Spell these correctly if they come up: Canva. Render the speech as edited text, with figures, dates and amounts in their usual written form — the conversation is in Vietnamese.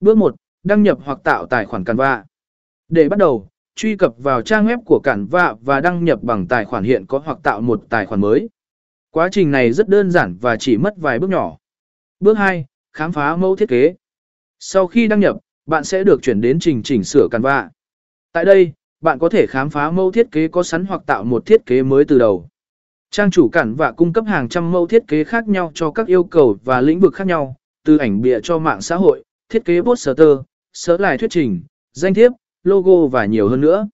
Bước 1. Đăng nhập hoặc tạo tài khoản Canva. Để bắt đầu, truy cập vào trang web của Canva và đăng nhập bằng tài khoản hiện có hoặc tạo một tài khoản mới. Quá trình này rất đơn giản và chỉ mất vài bước nhỏ. Bước 2. Khám phá mẫu thiết kế. Sau khi đăng nhập, bạn sẽ được chuyển đến trình chỉnh sửa Canva. Tại đây, bạn có thể khám phá mẫu thiết kế có sẵn hoặc tạo một thiết kế mới từ đầu. Trang chủ Canva cung cấp hàng trăm mẫu thiết kế khác nhau cho các yêu cầu và lĩnh vực khác nhau, từ ảnh bìa cho mạng xã hội, thiết kế poster, slide thuyết trình, danh thiếp, logo và nhiều hơn nữa.